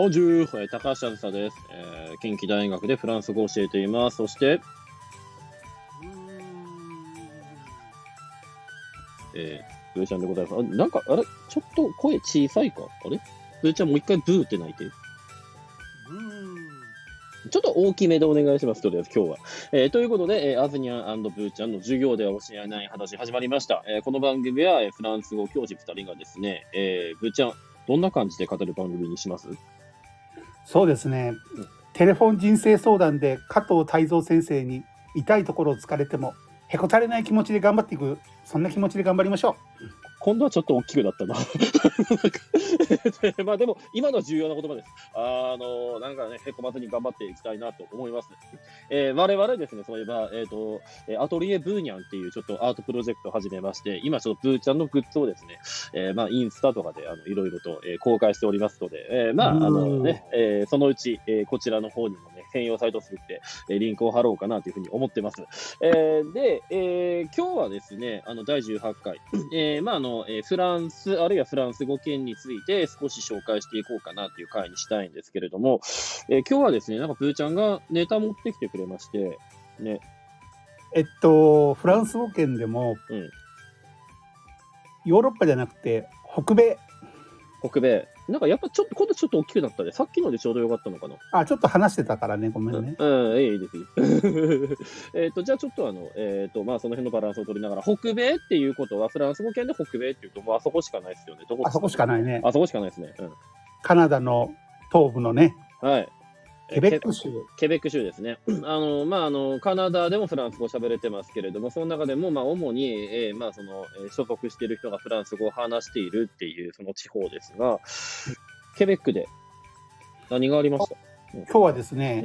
ボンジュール、高橋あずさです。近畿大学でフランス語を教えています。そして、ブーちゃんでございます。なんか、あれちょっと声小さいかあれブーちゃんもう一回ブーって泣いて。ちょっと大きめでお願いします。とりあえず今日は。ということで、アズニャン&ブーちゃんの授業では教えない話始まりました。この番組はフランス語教師2人がですね、ブーちゃん、どんな感じで語る番組にします？そうですね。テレフォン人生相談で加藤泰造先生に痛いところを突かれても、へこたれない気持ちで頑張っていく、そんな気持ちで頑張りましょう。今度はちょっと大きくなったなまあでも今のは重要な言葉です。なんかね、へこまずに頑張っていきたいなと思います。我々ですね、そういえば、アトリエブーニャンっていうちょっとアートプロジェクトを始めまして、今ちょっとブーちゃんのグッズをですね、まあインスタとかでいろいろと公開しておりますので、そのうち、こちらの方にもね、専用サイトを作って、リンクを貼ろうかなというふうに思ってます。で、今日はですね、第18回、フランスあるいはフランス語圏について少し紹介していこうかなという回にしたいんですけれども、今日はですね、なんかブーちゃんがネタ持ってきてくれまして、ね、フランス語圏でも、ヨーロッパじゃなくて北米なんかやっぱちょっと今度ちょっと大きくなったで、さっきのでちょうどよかったのかな。あ、ちょっと話してたからね、ごめんね。いいですじゃあちょっとまあその辺のバランスを取りながら、北米っていうことはフランス語圏で北米っていうともうあそこしかないですよね。どこですかね？あそこしかないね。あそこしかないですね。カナダの東部のね。はい。ケベック州ですね。カナダでもフランス語喋れてますけれども、その中でも、まあ、主に、その所属している人がフランス語を話しているっていうその地方ですが、ケベックで何がありました？今日はですね、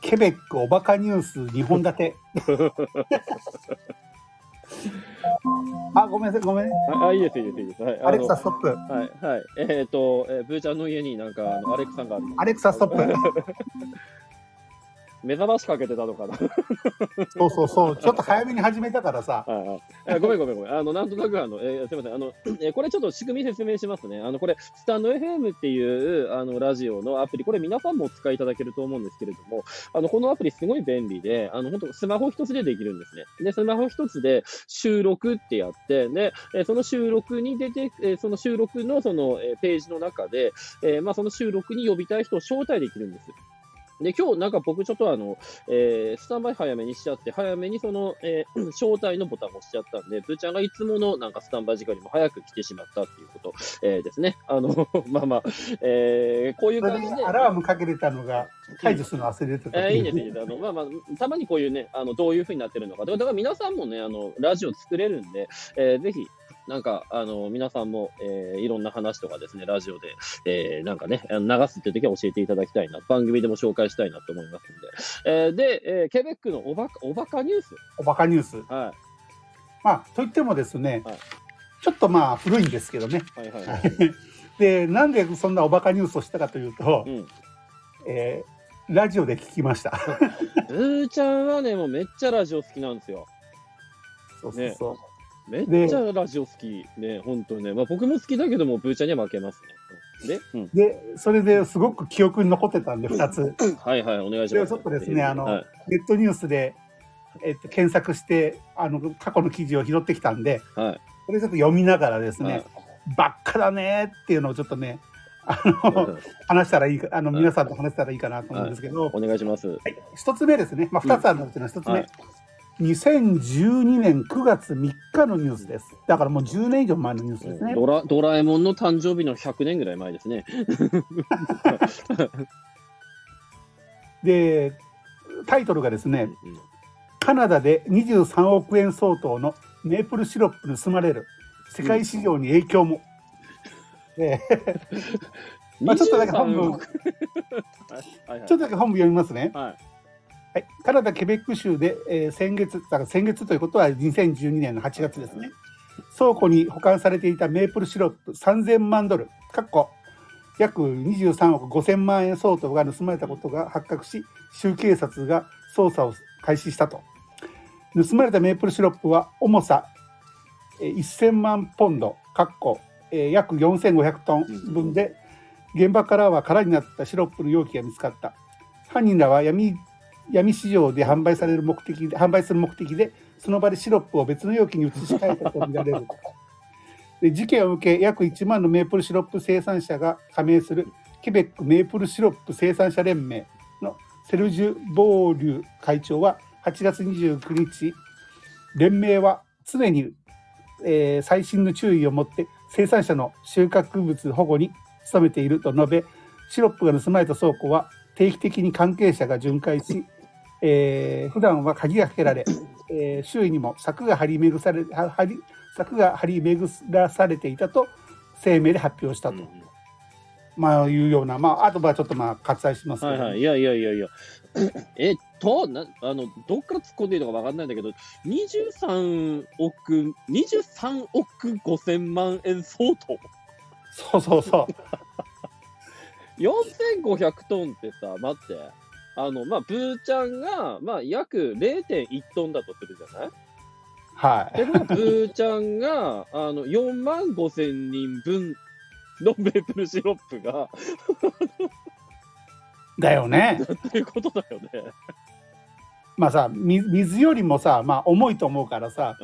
ケベックおバカニュース2本立てあ、ごめん。あ、いいです。はい、アレクサストップ。はい。ブーちゃんの家になんかアレクサがある。アレクサストップ。目覚ましかけてたのかな。そう。ちょっと早めに始めたからさ。ごめん。なんとなくすみません。これちょっと仕組み説明しますね。これスタンド FM っていうラジオのアプリ、これ皆さんもお使いいただけると思うんですけれども、このアプリすごい便利で、本当スマホ一つでできるんですね。で、スマホ一つで収録ってやって、で、その収録に出て、その収録のそのページの中で、その収録に呼びたい人を招待できるんです。で、今日なんか僕ちょっとスタンバイ早めにしちゃって、早めにその、招待のボタンを押しちゃったんで、ブーちゃんがいつものなんかスタンバイ時間にも早く来てしまったっていうこと、ですね。こういう感じで。アラームかけてたのが、解除するの忘れてた。いいです。たまにこういうね、どういう風になってるのか。だから皆さんもね、ラジオ作れるんで、ぜひ、なんか、皆さんも、いろんな話とかですね、ラジオで、なんかね、流すって時は教えていただきたいな、番組でも紹介したいなと思いますので。ケベックのおバカニュース。おバカニュース。はい。まあ、といってもですね、ちょっとまあ、古いんですけどね。はい。で、なんでそんなおバカニュースをしたかというと、ラジオで聞きました。ブーちゃんはね、もうめっちゃラジオ好きなんですよ。そう。ね、めっちゃラジオ好きね、本当にね。まあ僕も好きだけども、ブーちゃんには負けますね。で、それですごく記憶に残ってたんで、2つ。はい、お願いします。ちょっとですね、ネットニュースで、検索して、過去の記事を拾ってきたんで、それちょっと読みながらですね、ばっかだねっていうのをちょっとね、話したらいい、皆さんと話したらいいかなと思うんですけど。お願いします。はい、1つ目ですね。まあ2つあるのうちの1つ目。2012年9月3日のニュースです。だからもう10年以上前のニュースですね。ドラえもんの誕生日の100年ぐらい前ですね。で、タイトルがですね、カナダで23億円相当のメープルシロップ盗まれる、世界市場に影響も。ちょっとだけ本文読みますね。はい、カナダ・ケベック州で、先月ということは2012年の8月ですね、倉庫に保管されていたメープルシロップ3000万ドル約23億5000万円相当が盗まれたことが発覚し、州警察が捜査を開始したと。盗まれたメープルシロップは重さ1000万ポンド約4500トン分で、現場からは空になったシロップの容器が見つかった。犯人らは闇市場で販売する目的で、その場でシロップを別の容器に移し替えたとみられる。で、事件を受け、約1万のメープルシロップ生産者が加盟するケベックメープルシロップ生産者連盟のセルジュ・ボーリュ会長は8月29日、連盟は常に、細心の注意を持って生産者の収穫物保護に努めていると述べ、シロップが盗まれた倉庫は定期的に関係者が巡回し、普段は鍵がかけられ、周囲にも柵が張り巡らされていたと声明で発表したと、いうような、あとはちょっと割愛しますけど、いやいやいやいやどっから突っ込んでいいのか分かんないんだけど、23億5000万円相当、そう4500トンってさ、待って、ブーちゃんが、約 0.1 トンだとするじゃない。はい。でもブーちゃんが4万5000人分のメープルシロップがだよね。っていうことだよね。さ、水よりもさ、重いと思うからさ、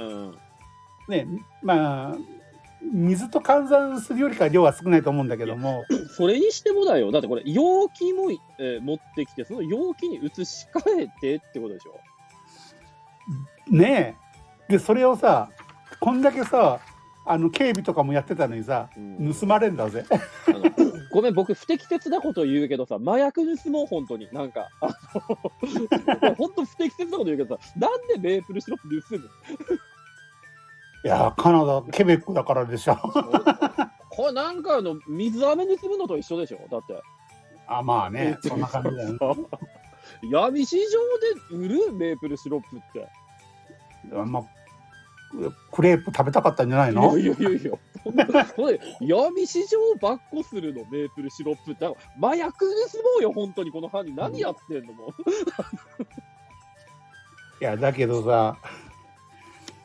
ね、水と換算するよりか量は少ないと思うんだけども、それにしてもだよ、だってこれ容器も、持ってきて、その容器に移し替えてってことでしょねえ。でそれをさ、こんだけさ警備とかもやってたのにさ、盗まれんだぜごめん、僕不適切なこと言うけどさ、麻薬盗もう、本当に本当不適切なこと言うけどさ、なんでメープルシロップ盗むいや、カナダケベックだからでしょこれ水飴にするのと一緒でしょ、だってね、そんな感じだよね闇市場で売るメープルシロップってクレープ食べたかったんじゃないの。闇市場をばっこするのメープルシロップって、麻薬盗もうよ本当に、この犯人何やってんのもいやだけどさ、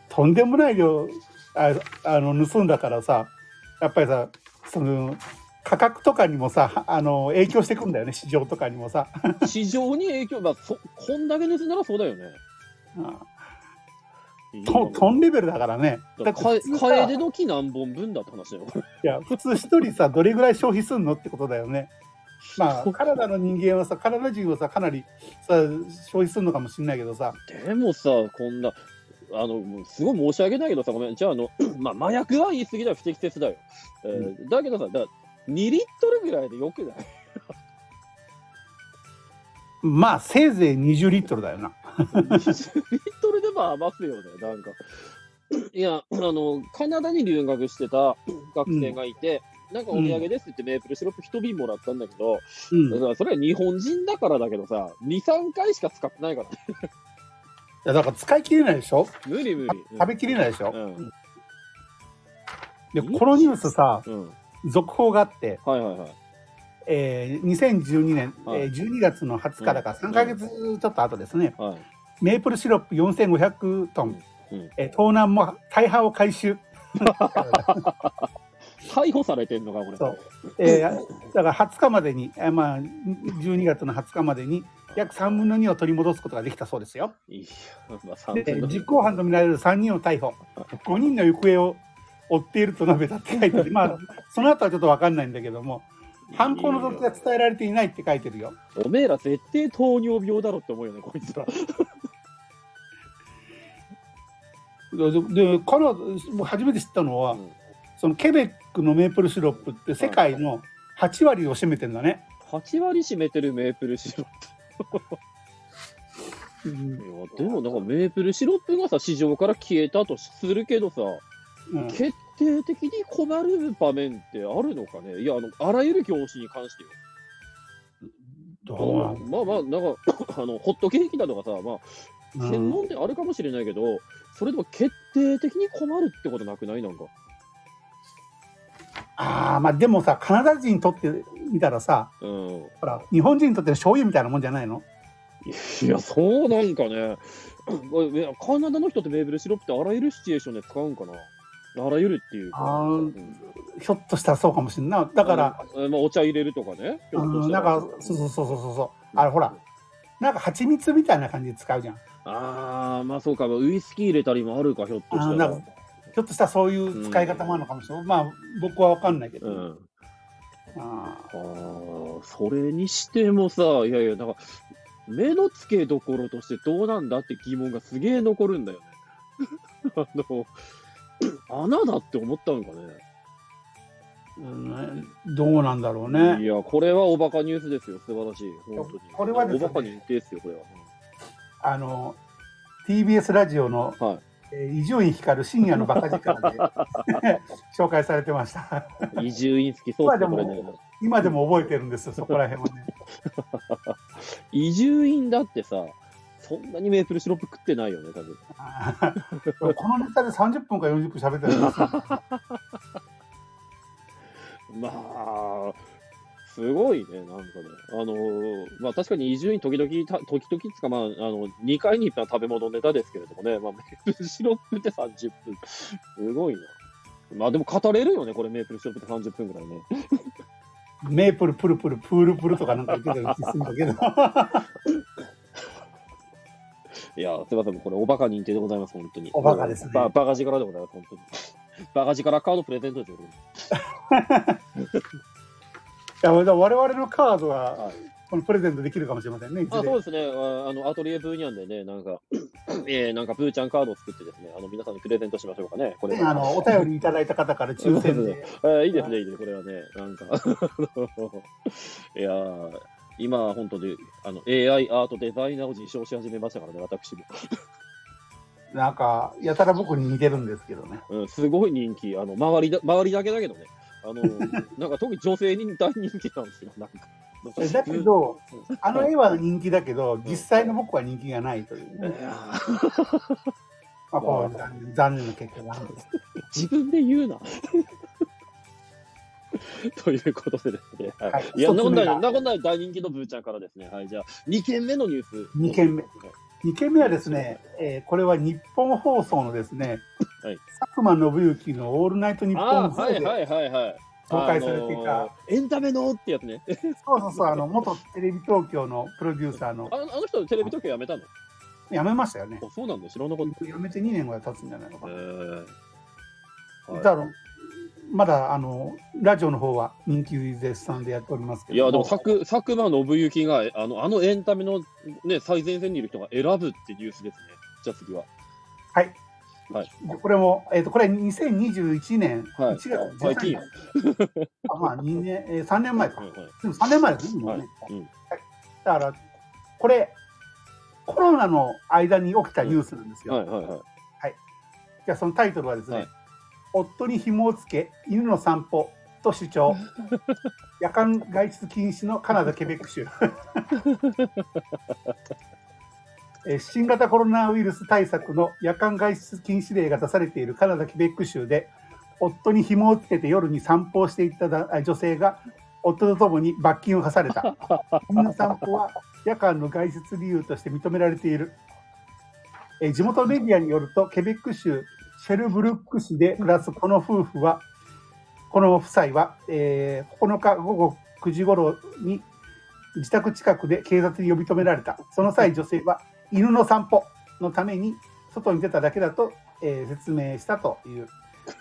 とんでもない量盗んだからさ、やっぱりさ、その価格とかにもさ影響してくんだよね、市場とかにもさ市場に影響、こんだけ盗んだらそうだよね。トンレベルだからね。カエデの木何本分だって話だよいや普通一人さ、どれぐらい消費すんのってことだよね。カナダの人間はさ、カナダ人はさ、かなりさ消費するのかもしれないけどさ、でもさ、こんなすごい申し訳ないけどさ、ごめん、じゃあ麻薬は言い過ぎだよ、不適切だよ、だけどさ、2リットルぐらいでよくないせいぜい20リットルだよな20リットルでも余すよね。いやカナダに留学してた学生がいて、お土産ですってメープルシロップ1瓶もらったんだけど、それは日本人だからだけどさ、 2,3 回しか使ってないからねだから使い切れないでしょ、無理、食べきれないでしょ、でこのニュースさ、続報があって、2012年、12月の20日だから3ヶ月ちょっと後ですね、メープルシロップ4500トン、盗難も大半を回収逮捕されてんのかこれ。だから20日までに、12月の20日までに約3分の2を取り戻すことができたそうですよ。実行犯とみられる3人を逮捕、5人の行方を追っていると述べたって書いてあるその後はちょっと分かんないんだけども、犯行の動機が伝えられていないって書いてるよ。おめえら絶対糖尿病だろって思うよね、こいつらで初めて知ったのは、そのケベックのメープルシロップって世界の8割を占めてるんだね。8割占めてるメープルシロップでもメープルシロップがさ、市場から消えたとするけどさ、決定的に困る場面ってあるのかね。いやあらゆる業種に関してよ。ホットケーキだとかさ、専門店あるかもしれないけど、それでも決定的に困るってことなくない？でもさ、カナダ人にとってみたらさ、日本人にとっての醤油みたいなもんじゃないの？いや、そうカナダの人ってメープルシロップってあらゆるシチュエーションで使うんかな。あらゆるっていうか、ひょっとしたらそうかもしれない。だから、まあ、お茶入れるとかね。なんかそうあれほらなんか蜂蜜みたいな感じで使うじゃん。ああ、まあそうか、ウイスキー入れたりもあるか、ひょっとしたら。ひょっとしたらそういう使い方もあるのかもしれない。まあ僕は分かんないけど。うん、それにしてもさ、いやいやなんか目の付けどころとしてどうなんだって疑問がすげえ残るんだよね。穴だって思ったのかね。どうなんだろうね。いやこれはおバカニュースですよ。素晴らしい。本当にこれはですね、おバカ認定ですよこれは。TBS ラジオの伊集院光深夜のバカ力で紹介されてました。伊集院好きそうですね。今でも覚えてるんですよそこら辺はね。伊集院だってさ。そんなにメープルシロップ食ってないよね多分。このネタで30分か40分喋ってるんですまあすごいねなんかねまあ確かに伊集院時々つかまあ2回に1回食べ物ネタですけれどもね、まあ、メープルシロップって30分すごいな。まあでも語れるよねこれメープルシロップって30分ぐらいね。メープルプルプルプールプルとかなんか言ってた気するんだけど。いやすみませんこれおバカ認定でございます本当に。おバカですね。バカ力でございます本当に。バカ力カードプレゼントですよ。いや我々のカードは、はい、このプレゼントできるかもしれませんね。あそうですねアトリエブーニャンでねなんかなんかブーちゃんカードを作ってですね皆さんにプレゼントしましょうかねこれ。お便りいただいた方から抽選で。いいですねいいですねこれはねなんかいやー。今は本当にAI アートデザイナーを自称し始めましたからね、私も。なんか、やたら僕に似てるんですけどね。うん、すごい人気、周りだけだけどね。なんか特に女性に大人気なんですよ、なんか。だけど、絵は人気だけど、実際の僕は人気がないという、ね。まあ、こう、残念な結果なんです。自分で言うな。ということでですね、はいはい、いやなことない大人気のブーちゃんからですね、はい、じゃあ2件目のニュース2件目はですね、これは日本放送のですね、はい、佐久間宣行のオールナイトニッポンゼロで紹介されていたエンタメのってやつね。そう元テレビ東京のプロデューサーのあの人テレビ東京辞めたの？辞めましたよね。そうなんだ、知らなかった。辞めて2年ぐらい経つんじゃないのかな。はい、だろまだラジオの方は人気絶賛でやっておりますけども。いやでも佐久間宣行があのエンタメの、ね、最前線にいる人が選ぶってニュースですね。じゃあ次ははい、これも、これ2021年1月13日、はい、まあ2年、3年前か、はいはい、3年前ですね、はいはいうんはい、だからこれコロナの間に起きたニュースなんですよ、うん、はいはいはい、はい、じゃあそのタイトルはですね、はい、夫に紐をつけ犬の散歩と主張夜間外出禁止のカナダケベック州新型コロナウイルス対策の夜間外出禁止令が出されているカナダケベック州で夫に紐をつけて夜に散歩をしていた女性が夫と共に罰金を課された。犬の散歩は夜間の外出理由として認められている。地元メディアによるとケベック州シェルブルック市で暮らすこの夫妻は、9日午後9時頃に自宅近くで警察に呼び止められた。その際女性は犬の散歩のために外に出ただけだと、説明したという。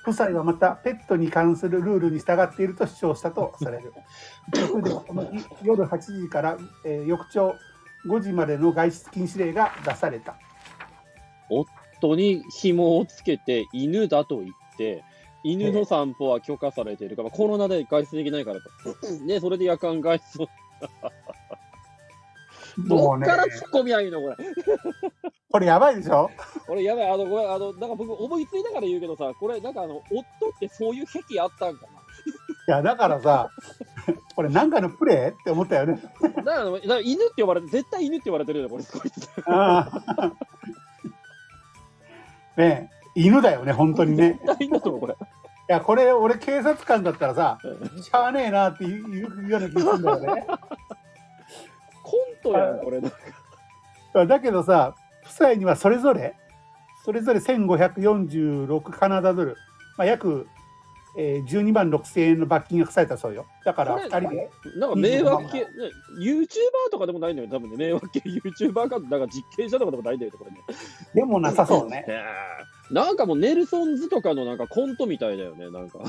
夫妻はまたペットに関するルールに従っていると主張したとされる。それでこの日夜8時から、翌朝5時までの外出禁止令が出された。夫に紐をつけて犬だと言って犬の散歩は許可されているから、コロナで外出できないからと、ね、それで夜間外出をどっから突っ込み合いのこれこれやばいでしょ。これやばい。なんか僕思いついたから言うけどさ、これなんか夫ってそういう癖あったんかな。いやだからさこれなんかのプレーって思ったよね。だから犬って呼ばれて、絶対犬って呼ばれてるよこれこいつ。あね、犬だよね本当にね。犬だと思うこれ。いやこれ俺警察官だったらさしゃあねえなって言うような気がするんだよね。コントやんこれ。だけどさ、夫妻にはそれぞれ1546カナダドルまあ、約12万6000円の罰金が課されたそうよ。だから2人でなんか迷惑系、ね、YouTuber とかでもないんだよ多分ね。迷惑系 YouTuber かなんか実験者とかでもないんだよこれね。でもなさそうね。なんかもうネルソンズとかのなんかコントみたいだよね。なんか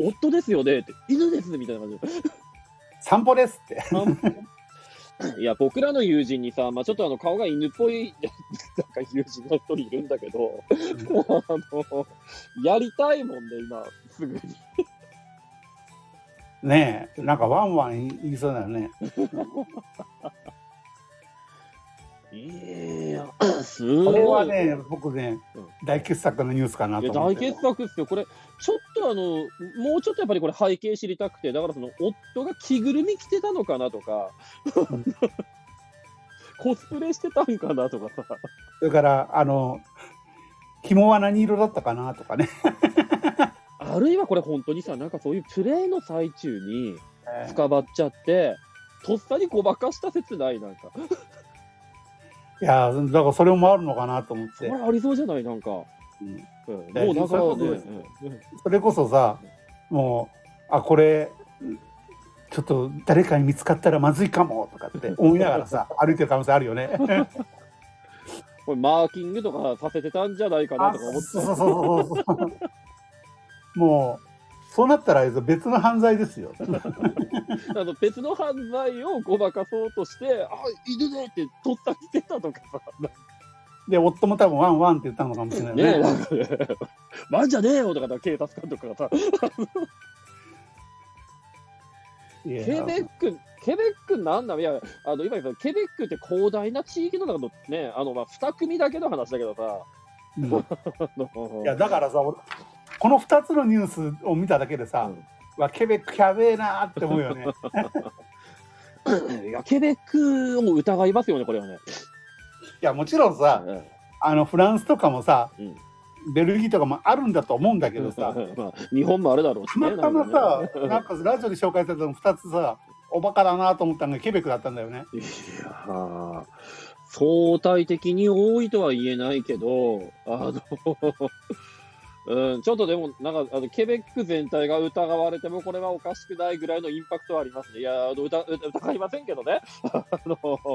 夫ですよねって犬ですみたいな感じ散歩ですっていや僕らの友人にさ、まあ、ちょっと顔が犬っぽいなんか友人の一人いるんだけど、やりたいもんで、ね、今すぐにねえなんかワンワン言いそうだよねすごいこれはね僕ね、うん、大傑作のニュースかなと思って。大傑作ですよこれ。ちょっともうちょっとやっぱりこれ背景知りたくて、だからその夫が着ぐるみ着てたのかなとかコスプレしてたんかなとかさ、それから紐は何色だったかなとかねあるいはこれ本当にさなんかそういうプレイの最中に捕まっちゃって、とっさにごまかした説ないなんかいやだからそれもあるのかなと思って。これありそうじゃないなんか、うん、もうだからねそれこそさ、もうあこれちょっと誰かに見つかったらまずいかもとかって思いながらさ歩いてる可能性あるよねこれマーキングとかさせてたんじゃないかなとか思って。そうもうそうなったら別の犯罪ですよ別の犯罪をごまかそうとしてあ犬ねって取ったりしてたとかさで夫も多分ワンワンって言ったのかもしれない ねなんかねワンじゃねえよとか警察官とかがさケベックなんだろう。いや今言ったケベックって広大な地域の中のねまあ、2組だけの話だけどさ、うん、いやだからさこの2つのニュースを見ただけでさ、うん、ケベックやべえなって思うよねいやケベックを疑いますよねこれはね。いやもちろんさ、うん、フランスとかもさ、うんベルギーとかもあるんだと思うんだけどさ、まあ、日本もあるだろうしね。たまたまさなんかラジオで紹介されたの2つさおバカだなと思ったのがケベックだったんだよね。いや相対的に多いとは言えないけどうん、ちょっとでもなんかケベック全体が疑われてもこれはおかしくないぐらいのインパクトはありますね。いや疑いませんけどね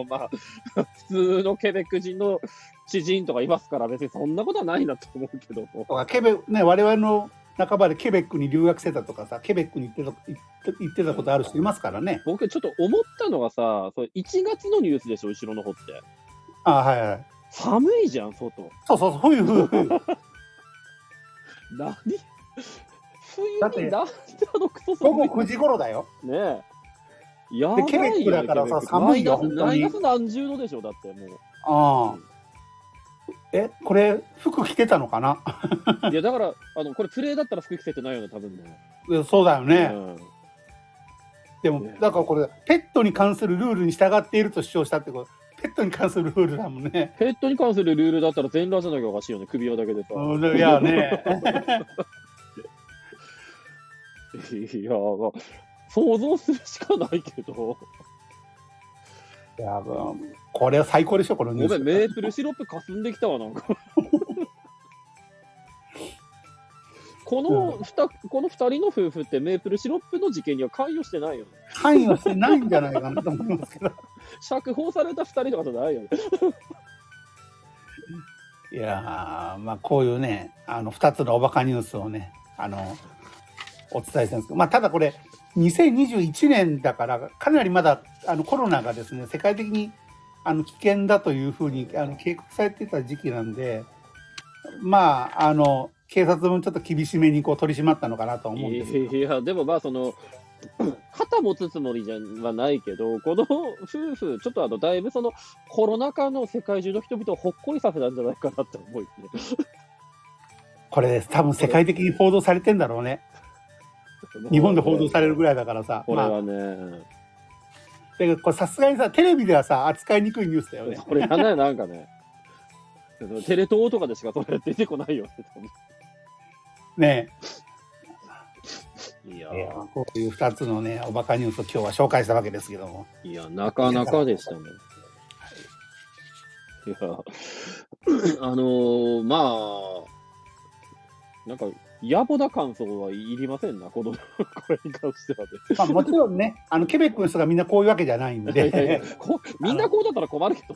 まあ、普通のケベック人の知人とかいますから別にそんなことはないなと思うけどね、我々の半ばでケベックに留学してたとかさケベックに行ってたことある人いますからね。僕ちょっと思ったのがさそれ1月のニュースでしょ後ろの方って。あ、はいはい、寒いじゃん外。そう冬何冬になんてあのクソ寒いの。午後9時頃だよ。ねえ。やばいよね。ケベックだからさ寒いよ本当に。マイナス何十度でしょだってもう。ああ。これ服着てたのかな。いやだからこれプレイだったら服着せてないよね多分ね。そうだよね。うん、でもだからこれペットに関するルールに従っていると主張したってこと。ペットに関するルールだもんね。ペットに関するルールだったら全裸じゃなきゃおかしいよね。首輪だけでさ。いやね。いや、想像するしかないけど。いや、これは最高でしょこのニュース。ごめんメープルシロップかすんできたわなんかこの2人の夫婦ってメープルシロップの事件には関与してないよね。関与してないんじゃないかなと思いますけど釈放された2人とかじゃないよねいやまあこういうね2つのおバカニュースをねお伝えしてるんですけど、まあ、ただこれ2021年だからかなりまだコロナがですね世界的に危険だというふうに警告されてた時期なんでまあ警察もちょっと厳しめにこう取り締まったのかなと思うんですけど。いやでもまあその肩持つつもりじゃはないけどこの夫婦ちょっとだいぶそのコロナ禍の世界中の人々をほっこりさせたんじゃないかなって思うよねこれ多分世界的に報道されてんだろうね日本で報道されるぐらいだからさこれはね、だからさすがにさテレビではさ扱いにくいニュースだよねこれはねなんかねテレ東とかでしかそれ出てこないよねえ。いやこういう2つのねおバカニュースを今日は紹介したわけですけども。いやなかなかでしたね。いやまあなんか野暮な感想はいりませんな、このこれに関してはね。まあ、もちろんね、あのケベックの人がみんなこういうわけじゃないんで、いやいやみんなこうだったら困るけど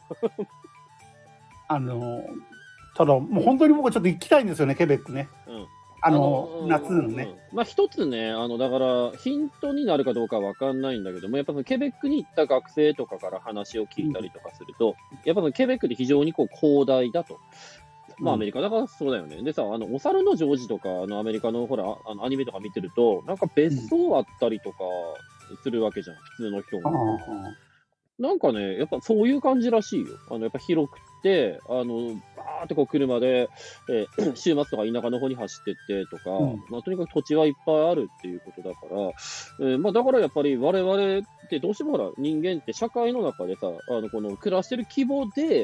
ただもう本当に僕ちょっと行きたいんですよね、ケベックね、うん、夏のね、まあ一つね、だからヒントになるかどうかは分かんないんだけども、やっぱそのケベックに行った学生とかから話を聞いたりとかすると、うん、やっぱそのケベックで非常にこう広大だと。まあアメリカだからそうだよね。でさ、お猿のジョージとかアメリカのほらアニメとか見てると、なんか別荘あったりとかするわけじゃん、普通の人も。なんかね、やっぱそういう感じらしいよ。やっぱ広くて、バーってこう車で、週末とか田舎の方に走ってってとか、まあ、とにかく土地はいっぱいあるっていうことだから、まあだからやっぱり我々ってどうしてもほら人間って社会の中でさ、この暮らしてる規模で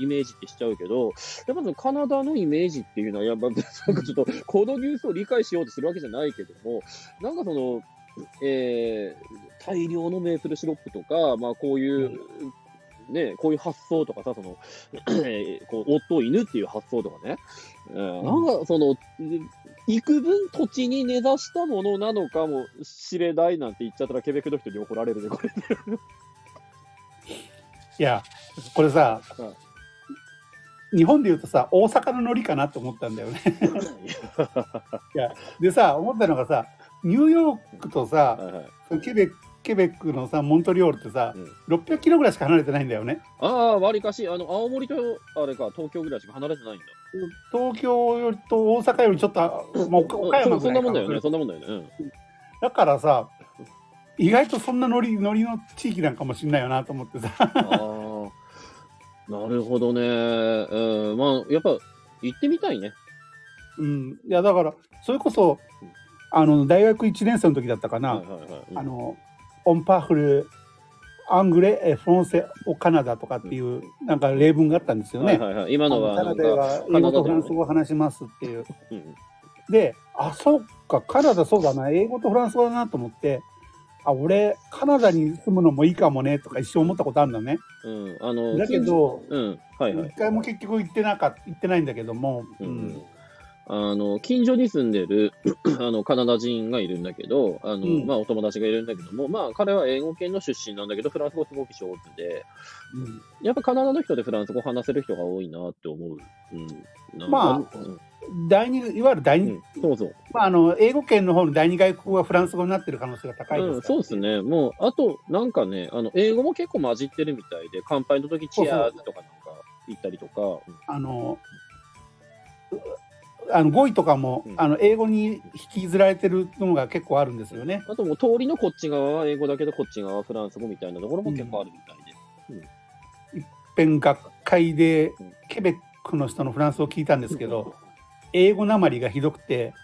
イメージってしちゃうけど、やっぱりカナダのイメージっていうのはやっぱなんかちょっとこのニュースを理解しようとするわけじゃないけども、なんかその。大量のメープルシロップとか、まあ、こういう、ね、こういう発想とかさ、そのこう夫を犬っていう発想とかね、なんかその幾分土地に根ざしたものなのかもしれないなんて言っちゃったらケベクの人に怒られるね、これいやこれさ、日本で言うとさ、大阪のノリかなと思ったんだよねいやでさ、思ったのがさ、ニューヨークとさ、はいはい、ケベックのさ、モントリオールってさ、600キロぐらいしか離れてないんだよね。ああ、わりかし青森とあれか東京ぐらいしか離れてないんだ。東京よりと大阪よりちょっと、まあ、岡山ぐらいか。そんなもんだよね、そんなもんだよね。だからさ、意外とそんなノリの地域なんかもしんないよなと思ってさ。あ、なるほどね。まあやっぱ行ってみたいね。うん。いやだからそれこそ。大学1年生の時だったかな、オンパフルアングレフランセオカナダとかっていうなんか例文があったんですよね、はいはいはい、今のはカナダは英語とフランス語を話しますっていう、で、あ、そっか、カナダそうだな、英語とフランス語だなと思って、あ、俺カナダに住むのもいいかもねとか一生思ったことあるんだね、だけど、一回も結局行ってないんだけども、近所に住んでるカナダ人がいるんだけど、まあ、お友達がいるんだけども、まあ、彼は英語圏の出身なんだけどフランス語すごく上手で、やっぱカナダの人でフランス語話せる人が多いなって思う、まあ、いわゆる第二、そうそう、まあ、英語圏の方の第二外国語がフランス語になってる可能性が高いですから、そうですね。もうあとなんかね、英語も結構混じってるみたいで、乾杯の時チアーズとかなんか言ったりとか、語彙とかも、英語に引きずられてるのが結構あるんですよね。あともう通りのこっち側は英語だけど、こっち側はフランス語みたいなところも結構あるみたいで、いっぺん学会でケベックの人のフランスを聞いたんですけど、英語なまりがひどくて、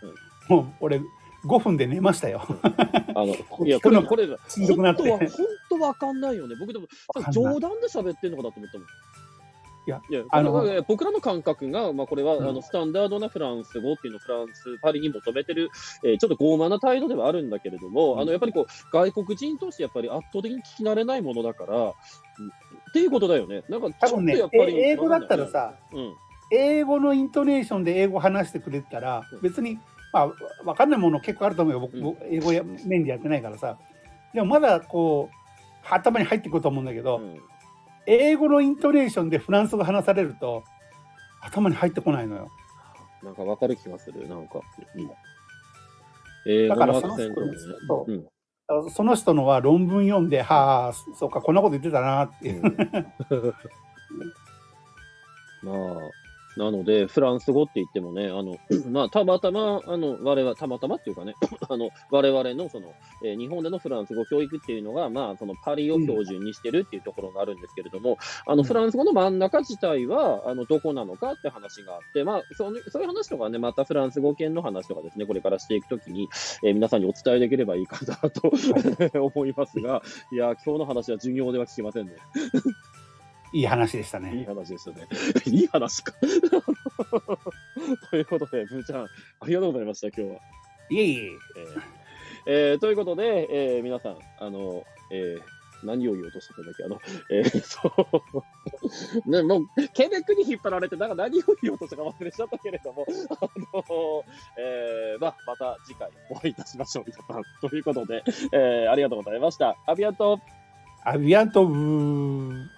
もう俺5分で寝ましたよいやこれ本当わかんないよね。僕でも冗談で喋ってんのかなと思ったもん。いや僕らの感覚が、まあ、これは、スタンダードなフランス語っていうのをフランスパリに求めてる、ちょっと傲慢な態度ではあるんだけれども、やっぱりこう外国人としてやっぱり圧倒的に聞き慣れないものだから、っていうことだよね。なんか多分ね、英語だったらさ、英語のイントネーションで英語話してくれたら、別に、まあ、分かんないもの結構あると思うよ。僕、英語面でやってないからさ。でもまだこう頭に入ってくると思うんだけど、英語のイントネーションでフランス語話されると頭に入ってこないのよ。なんかわかる気がする。なんか、だからその人のは論文読んで、はあ、そうか、こんなこと言ってたなっていう、まあなのでフランス語って言ってもね、まあ、たまたま我々たまたまっていうかね我々のその、日本でのフランス語教育っていうのが、まあ、そのパリを標準にしてるっていうところがあるんですけれども、フランス語の真ん中自体はどこなのかって話があって、まあ、そういう話とかね、またフランス語圏の話とかですね、これからしていくときに、皆さんにお伝えできればいいかなと思いますが、いや今日の話は授業では聞けませんねいい話でしたね。いい話でしたね。いい話か。ということで、ブーちゃん、ありがとうございました、今日は。いえいえ。ということで、皆さん、何を言おうとしてたんだっけ、ね、もうケベックに引っ張られて、なんか何を言おうとしたか忘れちゃったけれども、また次回お会いいたしましょう、皆さん。ということで、ありがとうございました。アビアント。アビアント。